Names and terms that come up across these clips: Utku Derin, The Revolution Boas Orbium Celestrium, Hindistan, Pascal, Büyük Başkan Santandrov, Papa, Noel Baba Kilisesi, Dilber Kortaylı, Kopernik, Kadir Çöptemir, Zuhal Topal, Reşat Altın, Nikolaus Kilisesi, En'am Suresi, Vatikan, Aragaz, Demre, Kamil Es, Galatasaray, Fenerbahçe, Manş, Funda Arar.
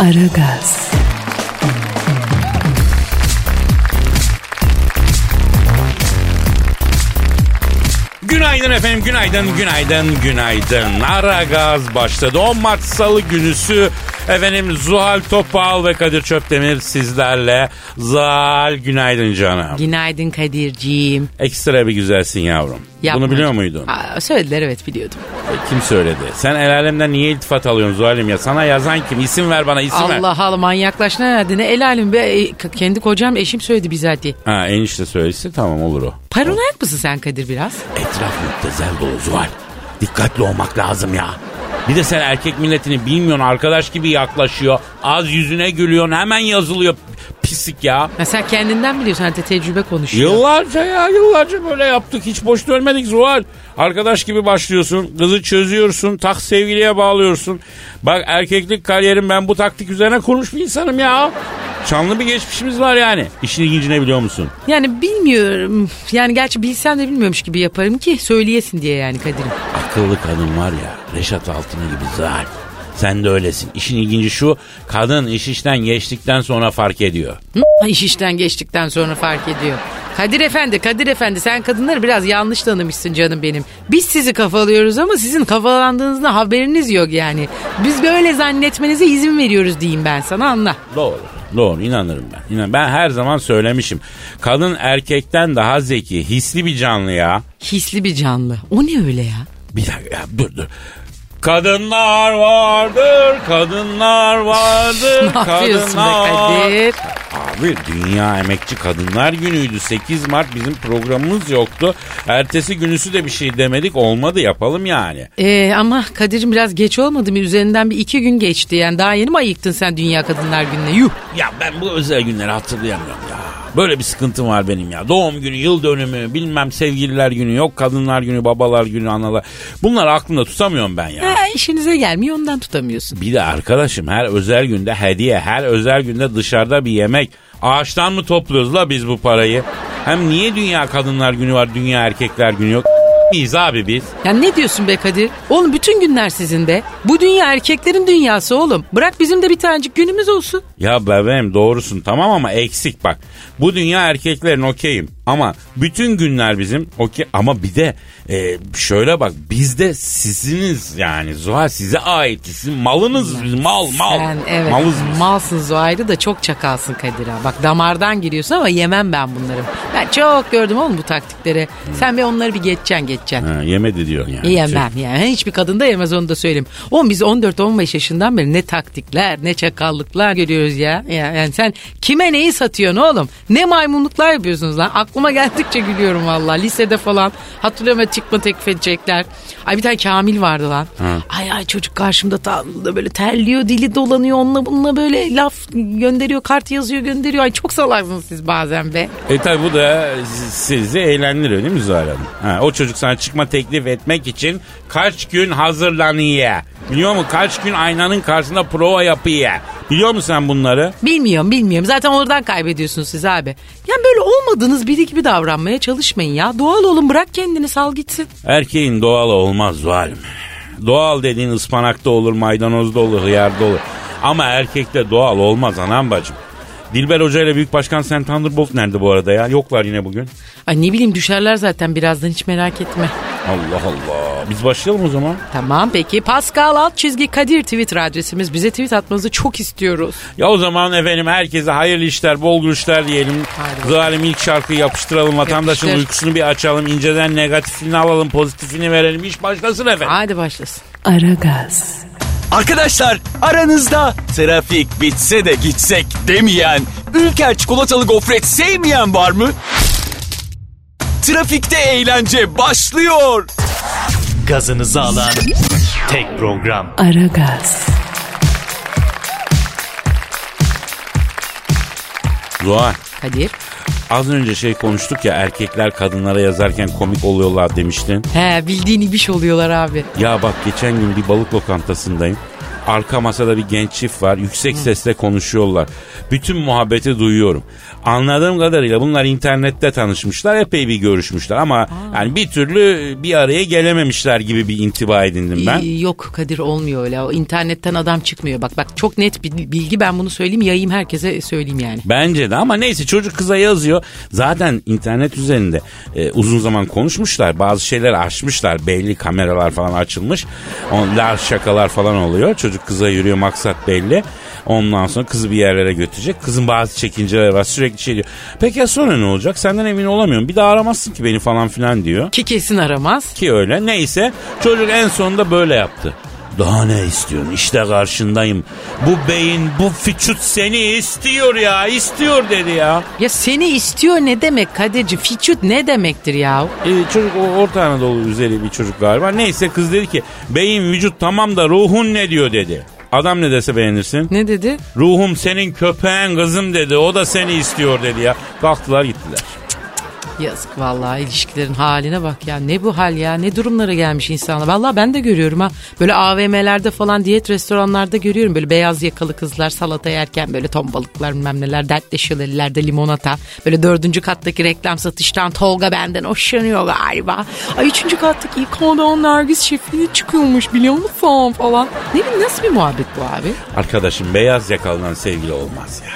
Aragaz. Günaydın efendim, günaydın. Aragaz başladı. 10 Mart Salı günüsü. Efendim Zuhal Topal ve Kadir Çöptemir sizlerle. Zuhal, günaydın canım. Günaydın Kadirciğim. Ekstra bir güzelsin yavrum. Yapma. Bunu biliyor muydun? Söylediler, evet biliyordum. Kim söyledi? Sen el alemden niye iltifat alıyorsun Zuhal'im ya? Sana yazan kim? İsim ver bana, isim Allah ver. Allah Allah, manyaklaşma herhalde. Ne el alem be? Kendi kocam, eşim söyledi bizatihi. Ha, enişte söylesin, tamam olur o. Paranoyak mısın sen Kadir biraz? Etraf müptezel dolu Zuhal. Dikkatli olmak lazım ya. Bir de sen erkek milletini bilmiyorsun, arkadaş gibi yaklaşıyor. Az yüzüne gülüyorsun, hemen yazılıyor pislik ya. Ya sen kendinden biliyorsun, hani tecrübe konuşuyor. Yıllarca böyle yaptık, hiç boş dönmedik Zuhal. Arkadaş gibi başlıyorsun, kızı çözüyorsun, tak sevgiliye bağlıyorsun. Bak, erkeklik kariyerim, ben bu taktik üzerine kurmuş bir insanım ya. Şanlı bir geçmişimiz var yani. İşin ilgincine biliyor musun? Yani bilmiyorum. Yani gerçi bilsem de bilmiyormuş gibi yaparım ki söyleyesin diye yani Kadir'im. Akıllı kadın var ya, Reşat Altın'ı gibi Zuhal. Sen de öylesin. İşin ilginci şu, kadın iş işten geçtikten sonra fark ediyor. İş işten geçtikten sonra fark ediyor. Kadir Efendi sen kadınları biraz yanlış tanımışsın canım benim. Biz sizi kafalıyoruz ama sizin kafalandığınızda haberiniz yok yani. Biz böyle zannetmenize izin veriyoruz diyeyim ben sana, anla. Doğru, inanırım ben. Ben her zaman söylemişim. Kadın erkekten daha zeki, hisli bir canlı ya. Hisli bir canlı. O ne öyle ya? Bir dakika ya, dur. Kadınlar vardır. Ne yapıyorsun be Kadir? Abi, Dünya Emekçi Kadınlar Günü'ydü. 8 Mart bizim programımız yoktu. Ertesi günüsü de bir şey demedik. Olmadı, yapalım yani. Ama Kadir'im biraz geç olmadı mı? Üzerinden bir 2 gün geçti. Yani daha yeni mi ayıktın sen Dünya Kadınlar Günü'ne? Yuh! Ya ben bu özel günleri hatırlayamıyorum ya. Böyle bir sıkıntım var benim ya. Doğum günü, yıl dönümü, bilmem sevgililer günü, yok kadınlar günü, babalar günü, analar. Bunları aklımda tutamıyorum ben ya. İşinize gelmiyor, ondan tutamıyorsun. Bir de arkadaşım, her özel günde hediye, her özel günde dışarıda bir yemek. Ağaçtan mı topluyoruz la biz bu parayı? Hem niye Dünya Kadınlar Günü var, Dünya Erkekler Günü yok? Biz abi biz. Ya ne diyorsun be Kadir? Oğlum bütün günler sizin be. Bu dünya erkeklerin dünyası oğlum. Bırak bizim de bir tanecik günümüz olsun. Ya bebeğim, doğrusun tamam ama eksik bak. Bu dünya erkeklerin, okeyim. Ama bütün günler bizim, okey. Ama bir de şöyle bak, biz de sizsiniz yani Zuhal, size ait, sizin malınız, yani mal. Sen, evet, malsın Zuhal'ı da çok çakalsın Kadir'e. Bak, damardan giriyorsun ama yemem ben bunları. Ben çok gördüm oğlum bu taktikleri. Sen be onları bir geçeceksin. Ha, yemedi diyorsun yani. Yemem yani, hiçbir kadın da yemez, onu da söyleyeyim. Oğlum biz 14-15 yaşından beri ne taktikler, ne çakallıklar görüyoruz ya. Yani sen kime neyi satıyorsun oğlum? Ne maymunluklar yapıyorsunuz lan? Aklıma geldikçe gülüyorum valla. Lisede falan hatırlıyorum, çıkma teklif edecekler. Ay, bir tane Kamil vardı lan. Ha. Ay çocuk karşımda da böyle terliyor, dili dolanıyor, onunla bununla böyle laf gönderiyor, kart yazıyor gönderiyor. Ay çok salaksınız siz bazen be. Tabi bu da sizi eğlendiriyor değil mi Zuhal Hanım? Ha, o çocuk sana çıkma teklif etmek için kaç gün hazırlanıyor? Biliyor musun? Kaç gün aynanın karşısında prova yapıyor? Biliyor musun sen bunları? Bilmiyorum. Zaten oradan kaybediyorsunuz siz abi. Yani böyle olmadığınız biri gibi davranmaya çalışmayın ya. Doğal olun, bırak kendini, sal gitsin. Erkeğin doğalı olmaz Zuhal'im. Doğal dediğin ıspanakta olur, maydanozda olur, hıyarda olur. Ama erkekte doğal olmaz anam bacım. Dilber Hoca ile Büyük Başkan Santandrov nerede bu arada ya? Yoklar yine bugün. Ay ne bileyim, düşerler zaten birazdan, hiç merak etme. Allah Allah. Biz başlayalım o zaman. Tamam peki. Pascal _Kadir Twitter adresimiz. Bize tweet atmanızı çok istiyoruz. Ya o zaman efendim herkese hayırlı işler, bol gülüşler diyelim. Zalim, ilk şarkıyı yapıştıralım. Vatandaşın uykusunu bir açalım. İnceden negatifini alalım, pozitifini verelim. İş başlasın efendim. Hadi başlasın. Aragaz. Arkadaşlar, aranızda trafik bitse de gitsek demeyen, Ülker çikolatalı gofret sevmeyen var mı? Trafikte eğlence başlıyor. gazınızı alan tek program Aragaz. Zuhal. Kadir. Az önce konuştuk ya, erkekler kadınlara yazarken komik oluyorlar demiştin. He, bildiğin ibiş oluyorlar abi. Ya bak, geçen gün bir balık lokantasındayım. Arka masada bir genç çift var. Yüksek sesle konuşuyorlar. Bütün muhabbeti duyuyorum. Anladığım kadarıyla bunlar internette tanışmışlar. Epey bir görüşmüşler ama yani bir türlü bir araya gelememişler gibi bir intiba edindim ben. Yok Kadir, olmuyor öyle. O internetten adam çıkmıyor. Bak çok net bir bilgi, ben bunu söyleyeyim, yayayım herkese söyleyeyim yani. Bence de, ama neyse, çocuk kıza yazıyor. Zaten internet üzerinde uzun zaman konuşmuşlar. Bazı şeyler aşmışlar. Belli, kameralar falan açılmış. Onlar şakalar falan oluyor. Çocuk kıza yürüyor, maksat belli. Ondan sonra kızı bir yerlere götürecek. Kızın bazı çekinceleri var, sürekli diyor. Peki ya sonra ne olacak? Senden emin olamıyorum. Bir daha aramazsın ki beni falan filan diyor. Ki kesin aramaz. Ki öyle. Neyse, çocuk en sonunda böyle yaptı. Daha ne istiyorsun? İşte karşındayım. Bu beyin, bu fiçut seni istiyor ya. İstiyor dedi ya. Ya seni istiyor ne demek Kadirci? Fiçut ne demektir ya? Çocuk o Orta Anadolu üzeri bir çocuk galiba. Neyse, kız dedi ki beyin vücut tamam da ruhun ne diyor dedi. Adam ne dese beğenirsin? Ne dedi? Ruhum senin köpeğin kızım dedi. O da seni istiyor dedi ya. Kalktılar gittiler. Yazık vallahi, ilişkilerin haline bak ya. Ne bu hal ya? Ne durumlara gelmiş insanlar. Vallahi ben de görüyorum ha. Böyle AVM'lerde falan, diyet restoranlarda görüyorum. Böyle beyaz yakalı kızlar salata yerken böyle tombalıklar bilmem neler dertleşiyorlar. İleride limonata. Böyle 4. kattaki reklam satıştan Tolga benden hoşlanıyor galiba. Ay 3. kattaki kodan Nergis şefliği çıkıyormuş biliyor musun falan. Ne bileyim, nasıl bir muhabbet bu abi? Arkadaşım, beyaz yakalıdan sevgili olmaz ya.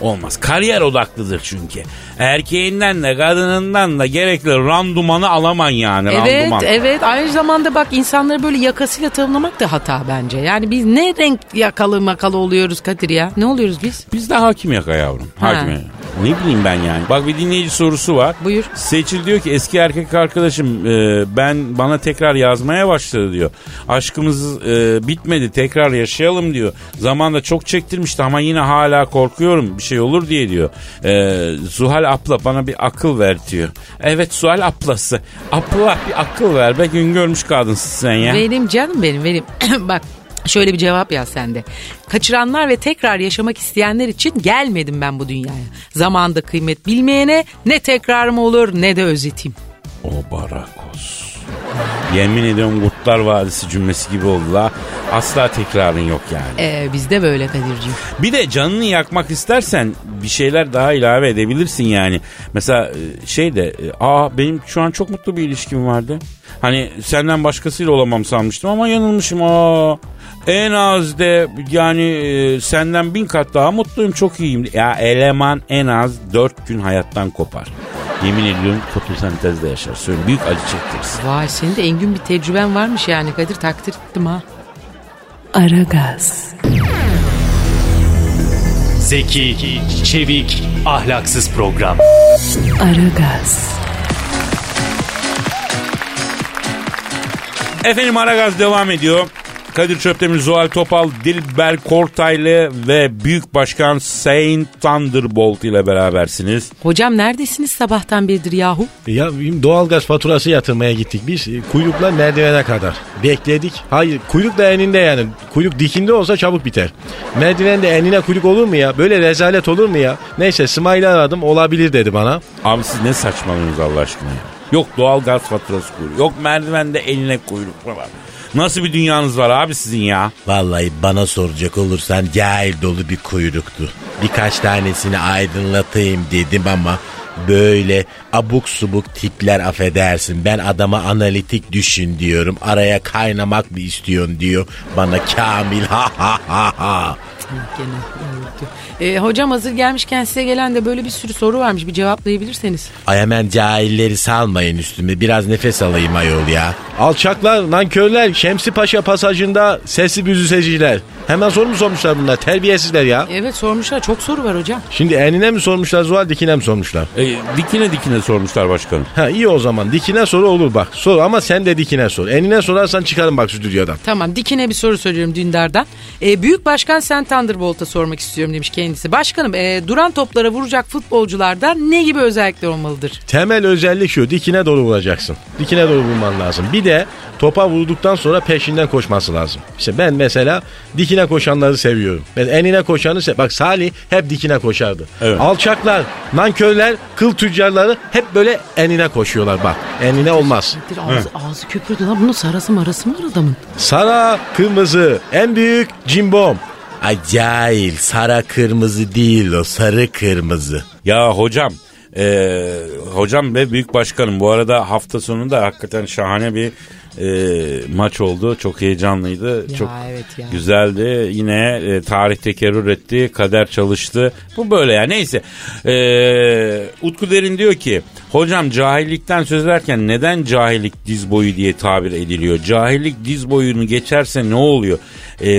Olmaz. Kariyer odaklıdır çünkü. Erkeğinden de kadınından da gerekli randumanı alaman yani. Evet, randuman. Evet. Aynı zamanda bak, insanları böyle yakasıyla tanımlamak da hata bence. Yani biz ne renk yakalı makalı oluyoruz Kadir ya? Ne oluyoruz biz? Biz de hakim yaka yavrum. Hakim yaka. Ne bileyim ben yani. Bak, bir dinleyici sorusu var. Buyur. Seçil diyor ki eski erkek arkadaşım bana tekrar yazmaya başladı diyor. Aşkımız bitmedi, tekrar yaşayalım diyor. Zamanında çok çektirmişti ama yine hala korkuyorum. Bir şey olur diye diyor. Zuhal abla bana bir akıl ver diyor. Evet, Zuhal ablası. Abla bir akıl ver be, gün görmüş kadınsın sen ya. Benim canım benim. Bak. Şöyle bir cevap yaz sen de. Kaçıranlar ve tekrar yaşamak isteyenler için gelmedim ben bu dünyaya. Zamanda kıymet bilmeyene ne tekrarım olur ne de özetim. O barakos. Yemin ediyorum Kurtlar Vadisi cümlesi gibi oldu la. Asla tekrarın yok yani. Bizde böyle Kadirciğim. Bir de canını yakmak istersen bir şeyler daha ilave edebilirsin yani. Mesela benim şu an çok mutlu bir ilişkim vardı. Hani senden başkasıyla olamam sanmıştım ama yanılmışım. En az de yani senden 1000 kat daha mutluyum, çok iyiyim. Ya eleman en az 4 gün hayattan kopar. Yemin ediyorum fotosentezde yaşar. Söyle, büyük acı çektirsin. Vay, senin de engin bir tecrüben varmış yani Kadir, takdir ettim ha. Aragaz. Zeki, çevik, ahlaksız program. Aragaz. Efendim, Aragaz devam ediyor. Kadir Çöptemir, Zuhal Topal, Dilber Kortaylı ve Büyük Başkan Santandrov ile berabersiniz. Hocam neredesiniz sabahtan beridir yahu? Ya doğalgaz faturası yatırmaya gittik biz. Kuyrukla merdivene kadar bekledik. Hayır, kuyruk da eninde yani. Kuyruk dikinde olsa çabuk biter. Merdiven de enine kuyruk olur mu ya? Böyle rezalet olur mu ya? Neyse, Smail'i aradım, olabilir dedi bana. Abi siz ne saçmalıyorsunuz Allah aşkına ya? Yok doğalgaz faturası kuyruğu, yok merdivende eline kuyruk var. Nasıl bir dünyanız var abi sizin ya? Vallahi bana soracak olursan cahil dolu bir kuyruktu. Birkaç tanesini aydınlatayım dedim ama böyle abuk subuk tipler, affedersin. Ben adama analitik düşün diyorum. Araya kaynamak mı istiyorsun diyor. Bana Kamil ha. Hocam hazır gelmişken size gelen de böyle bir sürü soru varmış, bir cevaplayabilirseniz. Ay hemen cahilleri salmayın üstüme, biraz nefes alayım ayol ya. Alçaklar, nankörler, Şemsi Paşa pasajında sesli büzüseciler. Hemen soru mu sormuşlar bunlar, terbiyesizler ya? Evet sormuşlar, çok soru var hocam. Şimdi enine mi sormuşlar Zuhal, dikine mi sormuşlar? Dikine sormuşlar başkanım. Ha iyi, o zaman dikine soru olur bak, sor ama sen de dikine sor. Enine sorarsan çıkarım bak stüdyodan. Tamam, dikine bir soru söylüyorum Dündar'dan. Büyük Başkan Santandrov Thunderbolt'a sormak istiyorum demiş kendisi. Başkanım duran toplara vuracak futbolcularda ne gibi özellikler olmalıdır? Temel özellik şu: dikine doğru vuracaksın. Dikine doğru vurman lazım. Bir de topa vurduktan sonra peşinden koşması lazım. İşte ben mesela dikine koşanları seviyorum. Ben enine koşanı bak Salih hep dikine koşardı. Evet. Alçaklar, nankörler, kıl tüccarları hep böyle enine koşuyorlar bak. Enine olmaz. Ağzı köpürdü lan. Bunun sarası marası mı var adamın? Sara kırmızı en büyük cimbom. Acayil, sara kırmızı değil o, sarı kırmızı. Ya hocam, hocam ve büyük başkanım bu arada hafta sonunda hakikaten şahane bir maç oldu. Çok heyecanlıydı. Ya, çok evet ya. Güzeldi. Yine tarih tekerrür etti. Kader çalıştı. Bu böyle ya. Neyse. Utku Derin diyor ki hocam cahillikten söz ederken neden cahillik diz boyu diye tabir ediliyor? Cahillik diz boyunu geçerse ne oluyor?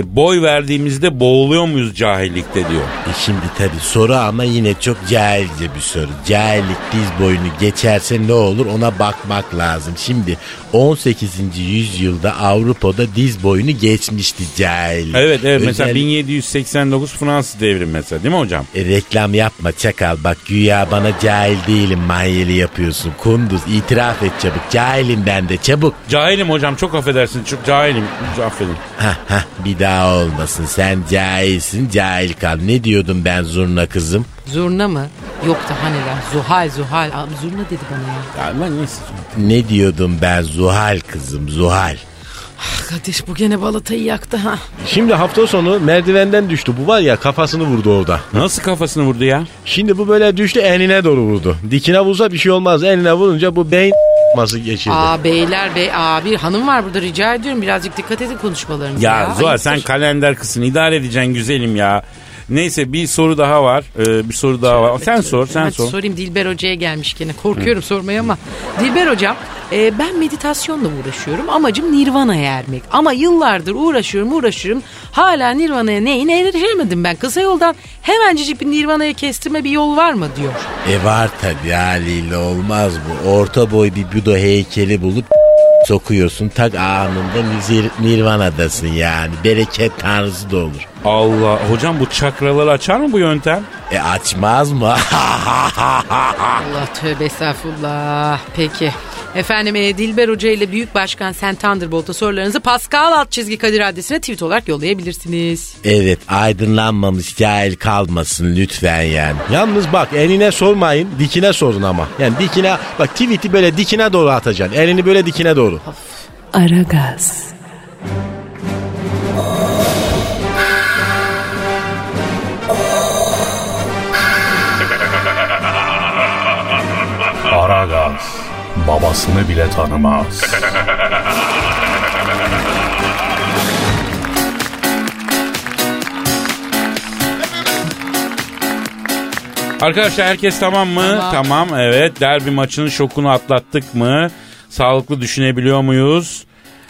Boy verdiğimizde boğuluyor muyuz cahillikte diyor. Şimdi tabii soru ama yine çok cahilce bir soru. Cahillik diz boyunu geçerse ne olur ona bakmak lazım. Şimdi 18. yüzyılda Avrupa'da diz boyunu geçmişti cahillik. Evet evet. Özellikle mesela 1789 Fransız devrimi mesela, değil mi hocam? Reklam yapma çakal bak, güya bana cahil değilim manyeli yapıyorsun. Kunduz itiraf et çabuk. Cahilim ben de çabuk. Cahilim hocam, çok affedersin, çok cahilim. Affedin. Bir daha olmasın, sen cahilsin, cahil kal. Ne diyordum ben zurna kızım? Zurna mı? Yok daha neler. Zuhal. Abi zurna dedi bana ya. Ne diyordum ben Zuhal kızım, Zuhal. Ah Kadir, bu gene balatayı yaktı ha. Şimdi hafta sonu merdivenden düştü. Bu var ya, kafasını vurdu orada. Nasıl kafasını vurdu ya? Şimdi bu böyle düştü, enine doğru vurdu. Dikine vursa bir şey olmaz. Enine vurunca bu beyin masası geçirdi. Beyler, bir hanım var burada, rica ediyorum birazcık dikkat edin konuşmalarınıza. Ya Zuhal sen kalender kısmını idare edeceksin güzelim ya. Neyse bir soru daha var. Sen sor. Sorayım, Dilber Hoca'ya gelmiş gene. Korkuyorum sormaya ama. Dilber Hocam, ben meditasyonla uğraşıyorum. Amacım Nirvana'ya ermek. Ama yıllardır uğraşıyorum. Hala Nirvana'ya neyine erişemedim ben. Kısa yoldan hemencecik bir Nirvana'ya kestirme bir yol var mı diyor. Var tabii haliyle, olmaz bu. Orta boy bir Buda heykeli bulup sokuyorsun, tak anında Nirvana'dasın yani. Bereket tanrısı da olur. Allah hocam, bu çakraları açar mı bu yöntem? Açmaz mı? Allah tövbe estağfurullah. Peki. Efendim Dilber Hoca ile Büyük Başkan Santandrov'a sorularınızı Pascal _Kadir adresine tweet olarak yollayabilirsiniz. Evet, aydınlanmamış cahil kalmasın lütfen yani. Yalnız bak, eline sormayın, dikine sorun ama. Yani dikine bak, tweet'i böyle dikine doğru atacaksın. Elini böyle dikine doğru. Aragaz. Aragaz. Babasını bile tanımaz. Arkadaşlar herkes tamam mı? Tamam, evet. Derbi maçının şokunu atlattık mı? Sağlıklı düşünebiliyor muyuz?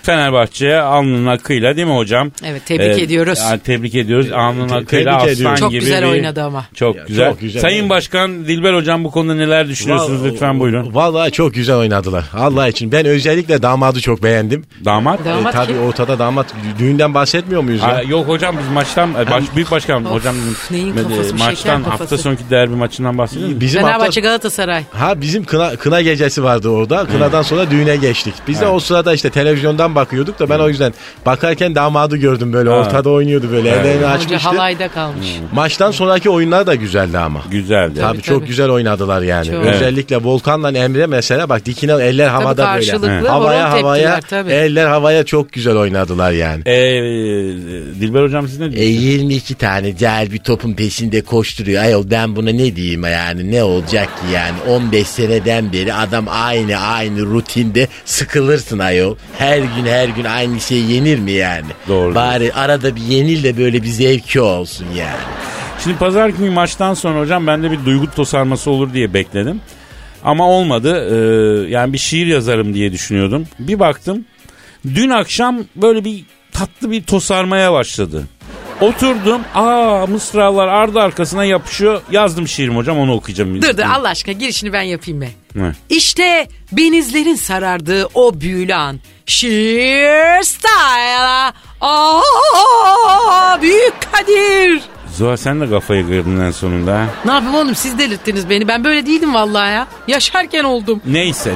Fenerbahçe alnının akıyla, değil mi hocam? Evet, tebrik ediyoruz. Yani tebrik ediyoruz. Alnının akıyla aslan ediyoruz. Çok gibi. Çok güzel oynadı ama. Çok güzel. Sayın Başkan Dilber Hocam, bu konuda neler düşünüyorsunuz? Lütfen buyurun. Vallahi çok güzel oynadılar. Allah için. Ben özellikle damadı çok beğendim. Damat tabii kim? Ortada damat. Düğünden bahsetmiyor muyuz ya? Yok hocam, biz maçtan Büyük Başkan hocam maçtan, hafta sonki derbi maçından bahsediyoruz. Fenerbahçe Galatasaray. Bizim kına gecesi vardı orada. Kınadan sonra düğüne geçtik. Biz de o sırada işte televizyondan bakıyorduk da ben o yüzden bakarken damadı gördüm böyle ortada oynuyordu böyle. Ellerini açmıştı. Hoca halayda kalmış. Maçtan sonraki oyunlar da güzeldi ama. Güzeldi. Tabii çok güzel oynadılar yani. Çok. Özellikle Volkan'la Emre mesela bak, dikine eller havada tabii karşılıklı, böyle. Havaya tabii. Eller havaya, çok güzel oynadılar yani. Dilber Hocam siz ne diyorsunuz? 22 tane cahil bir topun peşinde koşturuyor. Ayol ben buna ne diyeyim yani, ne olacak ki yani, 15 seneden beri adam aynı rutinde, sıkılırsın ayol. Her gün aynı şey yenir mi yani? Doğru. Bari arada bir yenil de böyle bir zevki olsun yani. Şimdi pazar günü maçtan sonra hocam ben de bir duygu tosarması olur diye bekledim. Ama olmadı. Yani bir şiir yazarım diye düşünüyordum. Bir baktım. Dün akşam böyle bir tatlı bir tosarmaya başladı. Oturdum. Mısralar ardı arkasına yapışıyor. Yazdım şiirimi hocam, onu okuyacağım. Dur Allah aşkına, girişini ben yapayım mı? İşte benizlerin sarardığı o büyülü an. Şiir style'a. Büyük Kadir. Zuhal sen de kafayı kırdın en sonunda. Ne yapayım oğlum, siz delirttiniz beni. Ben böyle değildim vallahi ya. Yaşarken oldum. Neyse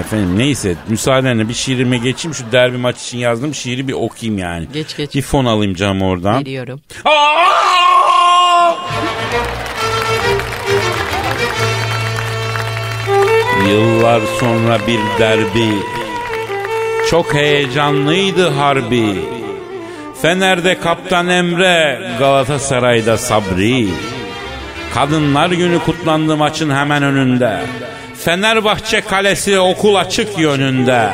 efendim, neyse. Müsaadenle bir şiirime geçeyim. Şu derbi maç için yazdığım şiiri bir okuyayım yani. Geç. Bir fon alayım canım oradan. Geliyorum. Yıllar sonra bir derbi. Çok heyecanlıydı harbi. Fener'de Kaptan Emre, Galatasaray'da Sabri. Kadınlar günü kutlandı maçın hemen önünde. Fenerbahçe kalesi okul açık yönünde.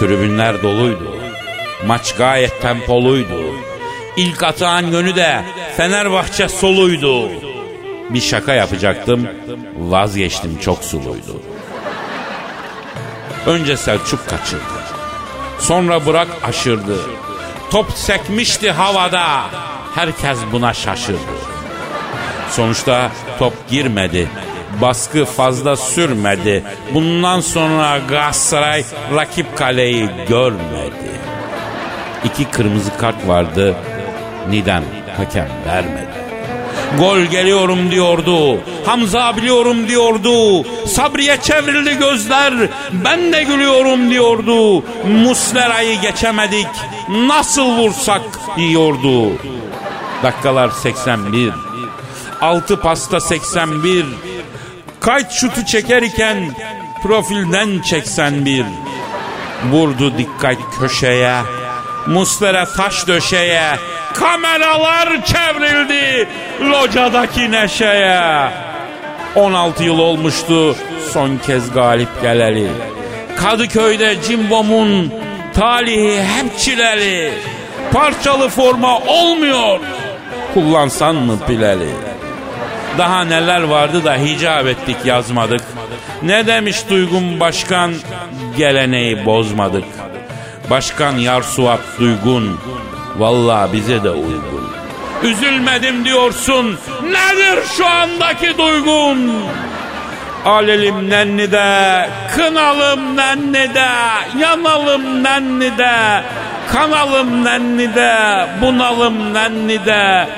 Tribünler doluydu. Maç gayet tempoluydu. İlk atağın yönü de Fenerbahçe soluydu. Bir şaka yapacaktım, vazgeçtim, çok suluydu. Önce Selçuk kaçırdı. Sonra Burak aşırdı. Top sekmişti havada. Herkes buna şaşırdı. Sonuçta top girmedi. Baskı fazla sürmedi. Bundan sonra Galatasaray rakip kaleyi görmedi. 2 kırmızı kart vardı. Neden hakem vermedi? Gol geliyorum diyordu. Hamza biliyorum diyordu. Sabri'ye çevrildi gözler. Ben de gülüyorum diyordu. Muslera'yı geçemedik. Nasıl vursak diyordu. Dakikalar 81. 6 pasta 81. Kayıt şutu çekerken profilden 81. Vurdu dikkat köşeye. Muslera taş döşeye. Kameralar çevrildi locadaki neşeye. 16 yıl olmuştu son kez galip geleli. Kadıköy'de Cimbom'un talihi hep çileli. Parçalı forma olmuyor, kullansan mı pileli? Daha neler vardı da hicap ettik, yazmadık. Ne demiş Duygun Başkan? Geleneği bozmadık. Başkan Yar Suat Duygun, vallahi bize de uygun. Üzülmedim diyorsun, nedir şu andaki duygun? Alelim nenni de, kınalım nenni de, yanalım nenni de, kanalım nenni de, bunalım nenni de,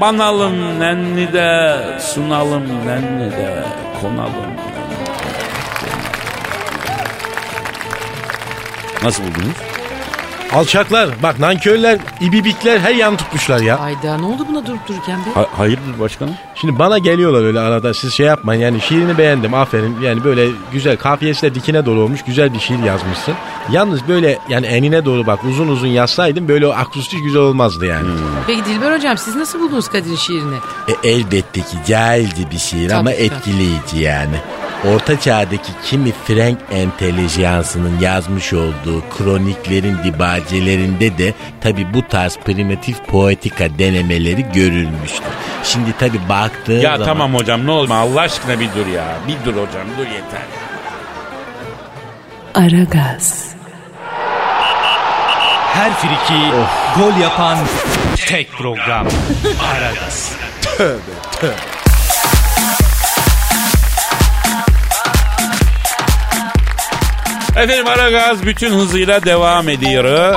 banalım nenni de, sunalım nenni de, konalım. Nasıl buldunuz? Alçaklar, bak nankörler, ibibikler her yanı tutmuşlar ya. Hayda, ne oldu buna durup dururken be? Hayırdır başkanım? Şimdi bana geliyorlar öyle arada, siz şey yapmayın yani, şiirini beğendim, aferin. Yani böyle güzel, kafiyesi de dikine dolu olmuş, güzel bir şiir yazmışsın. Yalnız böyle yani enine doğru bak, uzun uzun yazsaydın böyle o akustik güzel olmazdı yani. Peki Dilber hocam, siz nasıl buldunuz Kadir'in şiirini? Elbette ki cahildi bir şiir, tabii ama ki etkileyici yani. Orta çağdaki kimi Frank entelijansının yazmış olduğu kroniklerin dibacelerinde de tabi bu tarz primitif poetika denemeleri görülmüştür. Şimdi tabi baktığın ya zaman... Ya tamam hocam, ne olur Allah aşkına bir dur ya. Bir dur hocam, dur yeter. Aragaz. Her friki gol yapan tek program. Aragaz. Tövbe. Efendim Aragaz bütün hızıyla devam ediyor.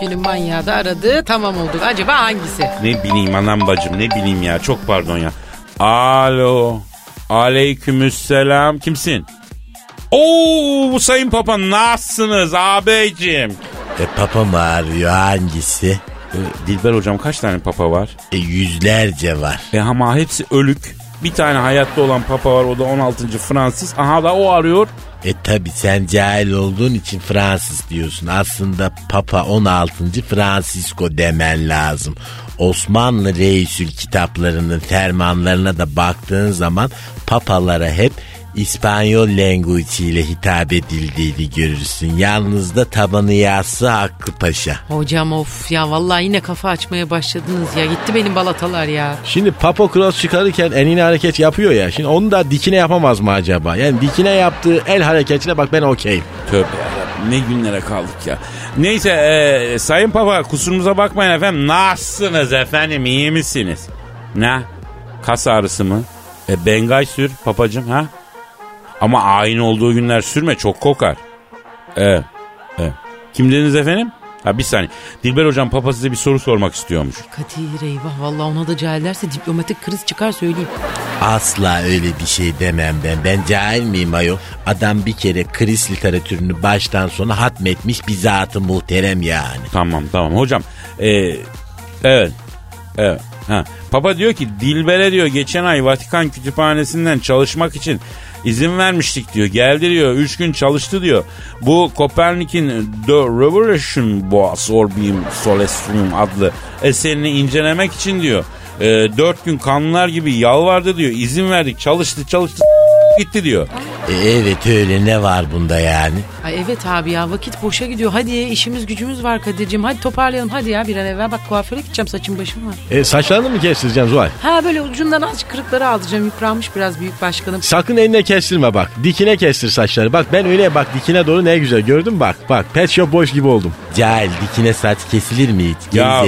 Günün manyağı da aradı, tamam olduk. Acaba hangisi? Ne bileyim anam bacım, ne bileyim ya, çok pardon ya. Alo, aleykümselam, kimsin? Oo, Sayın Papa, nasılsınız abicim? Papam arıyor, hangisi? Dilber hocam, kaç tane papa var? Yüzlerce var. Ama hepsi ölük. Bir tane hayatta olan papa var, o da 16. Fransız. Aha da o arıyor. Tabi sen cahil olduğun için Fransız diyorsun. Aslında Papa 16. Francisco demen lazım. Osmanlı Reisül kitaplarının fermanlarına da baktığın zaman papalara hep İspanyol language'iyle hitap edildiğini görürsün. Yalnız da tabanı yağsı Hakkı Paşa. Hocam of ya, vallahi yine kafa açmaya başladınız ya. Gitti benim balatalar ya. Şimdi Papa cross çıkarırken enine hareket yapıyor ya. Şimdi onu da dikine yapamaz mı acaba? Yani dikine yaptığı el hareketine bak, ben okeyim. Tövbe yarabbim, ne günlere kaldık ya. Neyse Sayın Papa, kusurumuza bakmayın efendim. Nasılsınız efendim, iyi misiniz? Ne? Kas ağrısı mı? Bengay sür papacım ha? Ama ayin olduğu günler sürme, çok kokar. Kimdiniz efendim? Ha bir saniye. Dilber hocam Papa size bir soru sormak istiyormuş. Kadir eyvah vallahi ona da cahillerse diplomatik kriz çıkar söyleyeyim. Asla öyle bir şey demem ben. Ben cahil miyim ayol? Adam bir kere kriz literatürünü baştan sona hatmetmiş bir zatı muhterem yani. Tamam hocam. Evet. Ha. Papa diyor ki Dilber'e diyor geçen ay Vatikan kütüphanesinden çalışmak için izin vermiştik diyor. Geldi diyor 3 gün çalıştı diyor. Bu Kopernik'in The Revolution Boas Orbium Celestrium adlı eserini incelemek için diyor. 4 gün kanlılar gibi yalvardı diyor. İzin verdik çalıştı gitti diyor. Evet öyle ne var bunda yani? Ay evet abi ya vakit boşa gidiyor. Hadi işimiz gücümüz var Kadir'cim. Hadi toparlayalım hadi ya bir an evvel. Bak kuaföre gideceğim saçım başım var. Saçlarını mı kestireceğim Zuhal? Ha böyle ucundan azıcık kırıkları aldıracağım. Yıpranmış biraz büyük başkanım. Sakın eline kestirme bak. Dikine kestir saçları. Bak ben öyle bak dikine doğru ne güzel gördün mü bak. Bak Pet Shop Boys gibi oldum. Cahil dikine saç kesilir mi hiç? Ya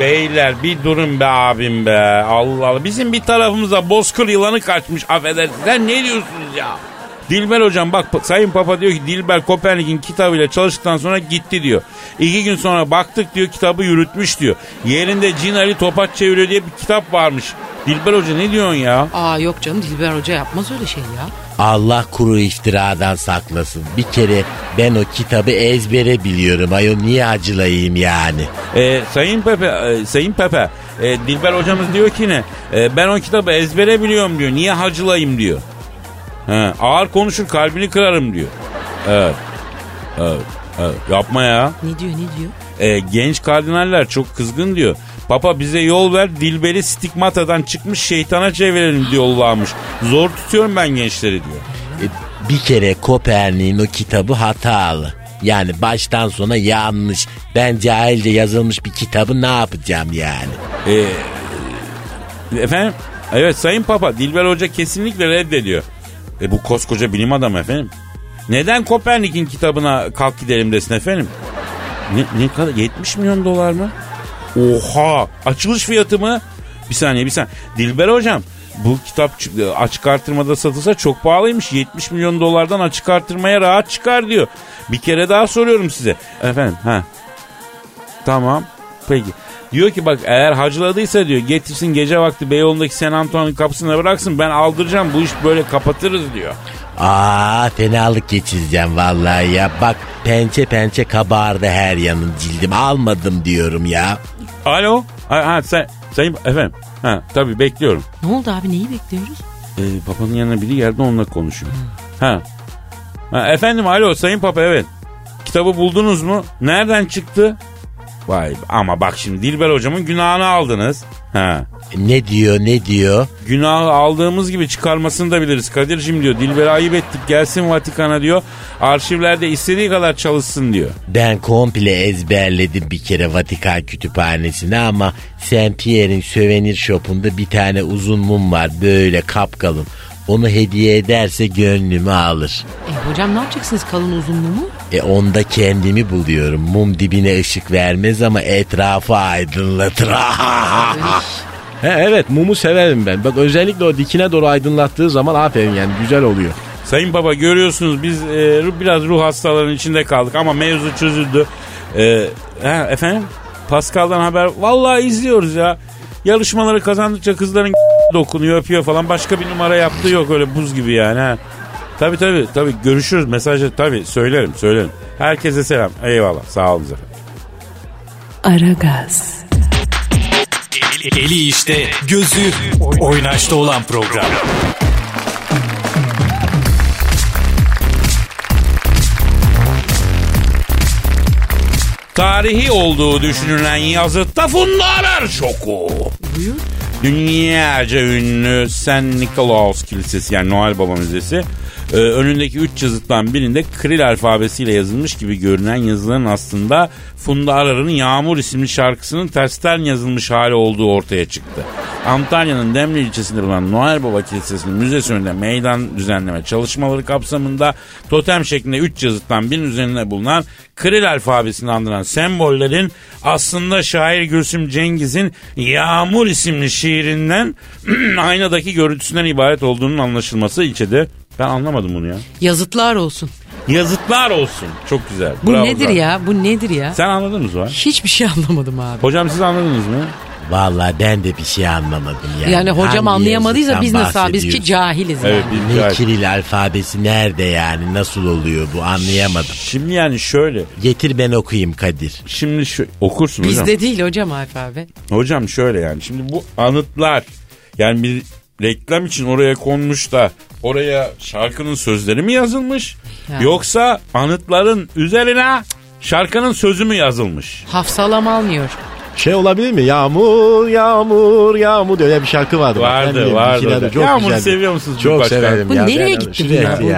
beyler bir durun be abim be. Allah Allah. Bizim bir tarafımıza bozkır yılanı kaçmış affedersiniz. Ne diyorsunuz ya? Dilber hocam bak Sayın Papa diyor ki Dilber Kopernik'in kitabıyla çalıştıktan sonra gitti diyor. 2 gün sonra baktık diyor kitabı yürütmüş diyor. Yerinde Cin Ali Topaç Çeviriyor diye bir kitap varmış. Dilber Hoca ne diyorsun ya? Aa yok canım Dilber Hoca yapmaz öyle şey ya. Allah kuru iftiradan saklasın. Bir kere ben o kitabı ezbere biliyorum. Ayol niye acılayayım yani? Sayın Pepe Dilber hocamız diyor ki ne? Ben o kitabı ezbere biliyorum diyor. Niye hacılayım diyor. He, ağır konuşur kalbini kırarım diyor. Evet. Yapma ya. Ne diyor? Genç kardinaller çok kızgın diyor. Papa bize yol ver Dilber'i stigmatadan çıkmış şeytana çevirelim diyorlarmış. Zor tutuyorum ben gençleri diyor. Bir kere Kopernik'in o kitabı hatalı. Yani baştan sona yanlış. Ben cahilce yazılmış bir kitabı ne yapacağım yani? Efendim? Evet Sayın Papa Dilber Hoca kesinlikle reddediyor. Bu koskoca bilim adamı efendim. Neden Kopernik'in kitabına kalk gidelim desin efendim? Ne kadar? $70 milyon mı? Oha! Açılış fiyatı mı? Bir saniye. Dilber hocam bu kitap açık artırmada satılsa çok pahalıymış. $70 milyon açık artırmaya rahat çıkar diyor. Bir kere daha soruyorum size. Efendim ha. Tamam. Peki. Diyor ki bak eğer hacıladıysa diyor getirsin gece vakti Beyoğlu'ndaki Sen Antoine'ın kapısına bıraksın ben aldıracağım bu iş böyle kapatırız diyor. Aa fenalık geçireceğim vallahi ya bak pençe kabardı her yanım cildim almadım diyorum ya. Alo sayın efendim tabii bekliyorum. Ne oldu abi neyi bekliyoruz? Papanın yanına biri geldi onunla konuşuyor. Efendim alo Sayın Papa evet kitabı buldunuz mu? Nereden çıktı? Vay ama bak şimdi Dilber hocamın günahını aldınız. Ha. Ne diyor? Günahı aldığımız gibi çıkarmasını da biliriz Kadir'cim diyor. Dilber'e ayıp ettik gelsin Vatikan'a diyor. Arşivlerde istediği kadar çalışsın diyor. Ben komple ezberledim bir kere Vatikan kütüphanesini ama Saint Pierre'in Souvenir Shop'unda bir tane uzun mum var böyle kapkalın. Onu hediye ederse gönlümü alır. Hocam ne yapacaksınız kalın uzun mumu? Onda kendimi buluyorum. Mum dibine ışık vermez ama etrafı aydınlatır. Evet mumu severim ben. Bak özellikle o dikine doğru aydınlattığı zaman aferin yani güzel oluyor. Sayın Baba görüyorsunuz biz biraz ruh hastalarının içinde kaldık ama mevzu çözüldü. Efendim Pascal'dan haber vallahi izliyoruz ya. Yarışmaları kazandıkça kızların dokunuyor öpüyor falan başka bir numara yaptığı yok öyle buz gibi yani ha. Tabii görüşürüz mesajı tabii söylerim. Herkese selam eyvallah sağ olun efendim. Aragaz. Eli işte gözü oynaşta olan program. Tarihi olduğu düşünülen yazıtta Funda Arar şoku. Buyur. Dünyaca ünlü Nikolaus Kilisesi yani Noel Baba Müzesi önündeki 3 yazıttan birinde Kiril alfabesiyle yazılmış gibi görünen yazıların aslında Funda Arar'ın Yağmur isimli şarkısının tersten yazılmış hali olduğu ortaya çıktı. Antalya'nın Demre ilçesinde bulunan Noel Baba Kilisesi'nin müzesi önünde meydan düzenleme çalışmaları kapsamında totem şeklinde 3 yazıttan birinin üzerinde bulunan Kiril alfabesini andıran sembollerin aslında şair Gülsüm Cengiz'in Yağmur isimli şiirinden aynadaki görüntüsünden ibaret olduğunun anlaşılması ilçede. Ben anlamadım bunu ya. Yazıtlar olsun. Yazıklar olsun. Çok güzel. Bu bravo nedir zaten ya? Bu nedir ya? Sen anladın mı Zuhal? Hiçbir şey anlamadım abi. Hocam siz anladınız mı? Vallahi ben de bir şey anlamadım yani. Yani hocam anlayamadıysa biz nasıl abi? Biz ki cahiliz evet, yani. Ne Kiril alfabesi nerede yani? Nasıl oluyor bu? Anlayamadım. Şimdi yani şöyle. Getir ben okuyayım Kadir. Şimdi okursun biz hocam. Bizde değil hocam alfabe. Hocam şöyle yani. Şimdi bu anıtlar yani bir reklam için oraya konmuş da oraya şarkının sözleri mi yazılmış? Yani. Yoksa anıtların üzerine şarkının sözü mü yazılmış? Hafsalam almıyor. Şey olabilir mi? Yağmur, yağmur, yağmur diye bir şarkı vardı. Vardı. Yağmur'u seviyor musunuz? Çok severim. Bu ya, nereye gitti?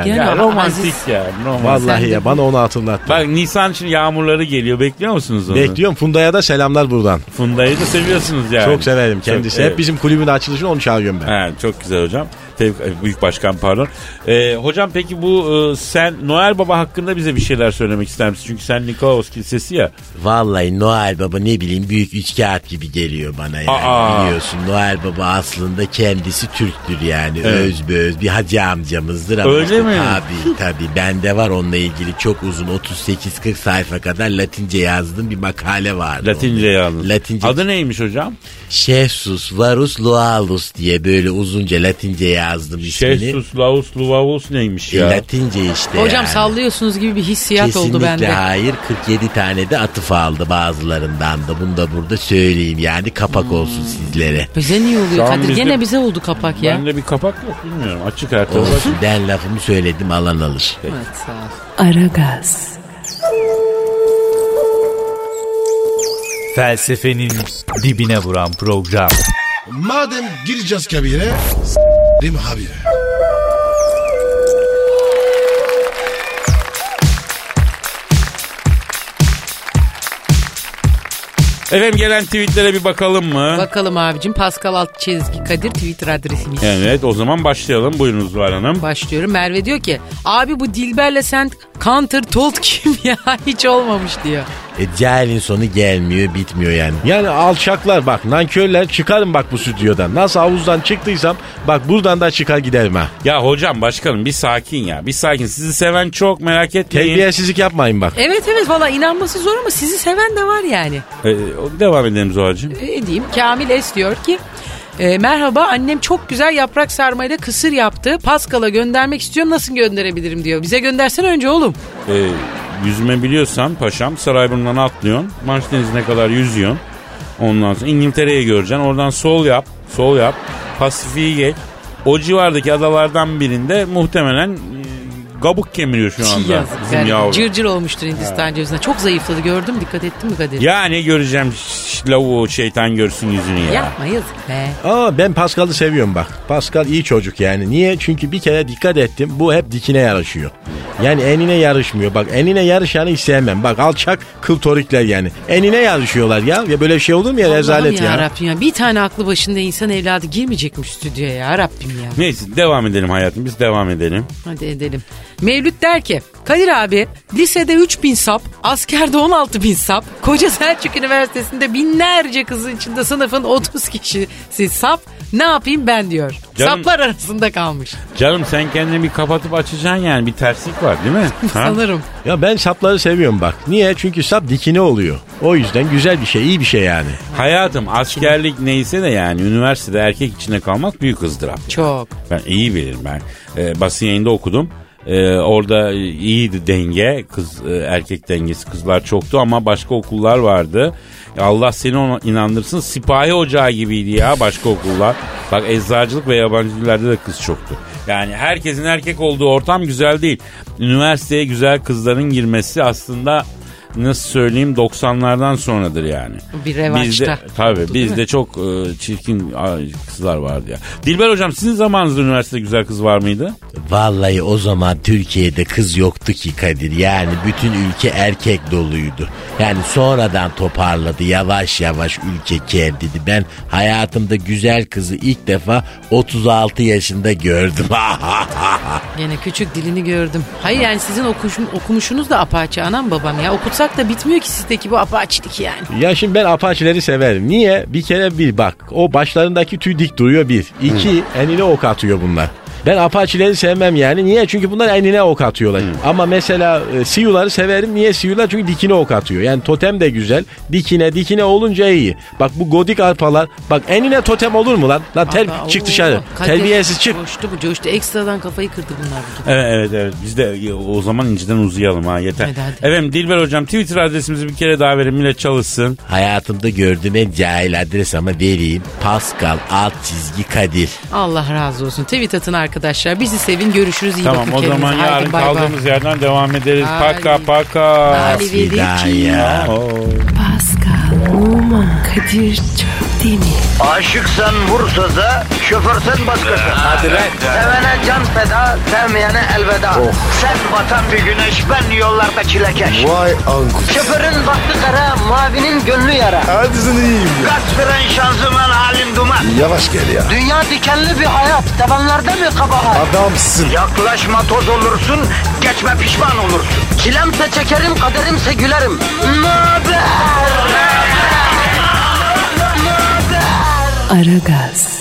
Ya romantik ya. Vallahi ya bana onu hatırlattı. Bak Nisan için yağmurları geliyor. Bekliyor musunuz onu? Bekliyorum. Funda'ya da selamlar buradan. Funda'yı da seviyorsunuz yani. Çok severim kendisi. Çok, evet. Hep bizim kulübün açılışını onu çağırıyorum ben. He, çok güzel hocam. Büyük Başkan pardon. Hocam peki bu sen Noel Baba hakkında bize bir şeyler söylemek ister misin? Çünkü sen Nikolaus Kilisesi ya. Vallahi Noel Baba ne bileyim büyük üçkağıt gibi geliyor bana yani. Aa. Biliyorsun Noel Baba aslında kendisi Türktür yani. Evet. Özbeöz bir hacı amcamızdır ama. Öyle işte, mi? Tabii bende var onunla ilgili çok uzun 38-40 sayfa kadar Latince yazdığım bir makale vardı. Latince yazdın. Latince... Adı neymiş hocam? Şehsus Varus Loalus diye böyle uzunca Latince yazdım ismini. Şehsus Laus Luvavus neymiş ya? Latince işte hocam yani. Sallıyorsunuz gibi bir hissiyat kesinlikle oldu bende. Kesinlikle hayır 47 tane de atıf aldı bazılarından da. Bunu da burada söyleyeyim yani kapak olsun sizlere. Bize niye oluyor Kadir? Gene bize oldu kapak ya. Bende bir kapak yok bilmiyorum. Açık her kapak. Olsun ben lafımı söyledim alan alır. Evet sağ ol. Aragaz. Felsefenin dibine vuran program. Madem gireceğiz kabire s*****im habire. Efendim gelen tweetlere bir bakalım mı? Bakalım abicim. Pascal alt çizgi Kadir Twitter adresimiz. Evet o zaman başlayalım. Buyurunuz Zuhal Hanım. Başlıyorum. Merve diyor ki abi bu Dilber'le sen counter told kim ya? Hiç olmamış diyor. Cahilin sonu gelmiyor bitmiyor yani. Yani alçaklar bak nankörler çıkarım bak bu stüdyodan. Nasıl havuzdan çıktıysam bak buradan da çıkar giderim ha. Ya hocam başkanım bir sakin ya bir sakin. Sizi seven çok merak etmeyin. Terbiyesizlik yapmayın bak. Evet valla inanması zor ama sizi seven de var yani. Devam edelim Zuhal'cığım. Edeyim. Kamil Es diyor ki merhaba annem çok güzel yaprak sarmayla kısır yaptı. Pascal'a göndermek istiyorum nasıl gönderebilirim diyor. Bize göndersen önce oğlum. Yüzme biliyorsan paşam Sarayburnu'dan atlıyorsun. Manş denizine kadar yüzüyorsun. Ondan sonra İngiltere'yi göreceksin. Oradan sol yap. Pasifik'i geç. O civardaki adalardan birinde muhtemelen kabuk kemiriyor şu anda. Yazık, bizim yani yavru. Cırcır olmuştur Hindistan cevizine. Çok zayıfladı gördüm. Dikkat ettin mi Kadir? Ya ne göreceğim lavuğu şeytan görsün yüzünü ya. Yapma yazık be. Ben Pascal'ı seviyorum bak. Pascal iyi çocuk yani. Niye? Çünkü bir kere dikkat ettim. Bu hep dikine yarışıyor. Yani enine yarışmıyor. Bak enine yarışanı hiç sevmem. Bak alçak kıl torikler yani. Enine yarışıyorlar ya. Ya böyle bir şey olur mu ya? Rezalet ya. Rabbim ya. Bir tane aklı başında insan evladı girmeyecekmiş stüdyoya ya Rabbim ya. Neyse devam edelim hayatım. Biz devam edelim. Hadi edelim. Mevlüt der ki Kadir abi lisede 3000 sap, askerde 16000 sap, Koca Selçuk Üniversitesi'nde binlerce kızın içinde sınıfın 30 kişisi sap. Ne yapayım ben diyor. Canım, saplar arasında kalmış. Canım sen kendini bir kapatıp açacaksın yani bir terslik var değil mi? Sanırım. Ya ben sapları seviyorum bak. Niye? Çünkü sap dikine oluyor. O yüzden güzel bir şey, iyi bir şey yani. Hayatım askerlik neyse de yani üniversitede erkek içinde kalmak büyük ızdırap. Çok. Ben iyi bilirim ben. Basın yayında okudum. Orada iyiydi denge kız erkek dengesi kızlar çoktu ama başka okullar vardı. Allah seni ona inandırsın sipahi ocağı gibiydi ya başka okullar. Bak eczacılık ve yabancı dillerde de kız çoktu. Yani herkesin erkek olduğu ortam güzel değil. Üniversiteye güzel kızların girmesi aslında nasıl söyleyeyim 90'lardan sonradır yani. Bir revaçta. Tabii bizde çok çirkin kızlar vardı ya. Dilber hocam sizin zamanınızda üniversitede güzel kız var mıydı? Vallahi o zaman Türkiye'de kız yoktu ki Kadir. Yani bütün ülke erkek doluydu. Yani sonradan toparladı yavaş yavaş ülke kendini. Ben hayatımda güzel kızı ilk defa 36 yaşında gördüm. Yine küçük dilini gördüm. Hayır yani sizin okumuşunuz da apaçı anam babam ya okutsak da bitmiyor ki sizdeki bu apaçilik yani. Ya şimdi ben apaçileri severim. Niye? Bir kere bak o başlarındaki tüy dik duruyor bir. İki enine ok atıyor bunlar. Ben apaçileri sevmem yani. Niye? Çünkü bunlar enine ok atıyorlar. Ama mesela siyuları severim. Niye siyular? Çünkü dikine ok atıyor. Yani totem de güzel. Dikine olunca iyi. Bak bu godik arpalar. Bak enine totem olur mu lan? Lan çık dışarı. Terbiyesiz çık. Coştu. Ekstradan kafayı kırdı bunlar. Evet. Biz de o zaman inciden uzayalım ha. Yeter. Hadi. Efendim Dilber hocam Twitter adresimizi bir kere daha verin. Millet çalışsın. Hayatımda gördüğüm en cahil adres ama vereyim. Pascal _Kadir. Allah razı olsun. Tweet atın arkadaşlar. Bizi sevin. Görüşürüz. İyi tamam, bakın kendinize. Tamam o zaman yarın kaldığımız yerden devam ederiz. Paka. Asvidanya. Pascal, Oman, Kadir, Çöptemir. Aşıksan vursa da, şoförsen başkasın. Hadi lan. Sevene can feda, sevmeyene elveda. Oh. Sen batan bir güneş, ben yollarda çilekeş. Vay anku. Şoförün baktı kara, mavinin gönlü yara. Hadi sen iyiyim ya. Kasperen şanzıman halin duman. Yavaş gel ya. Dünya dikenli bir hayat, sevenlerde mi kabahar? Adamsın. Yaklaşma toz olursun, geçme pişman olursun. Çilemse çekerim, kaderimse gülerim. Möber! Aragaz.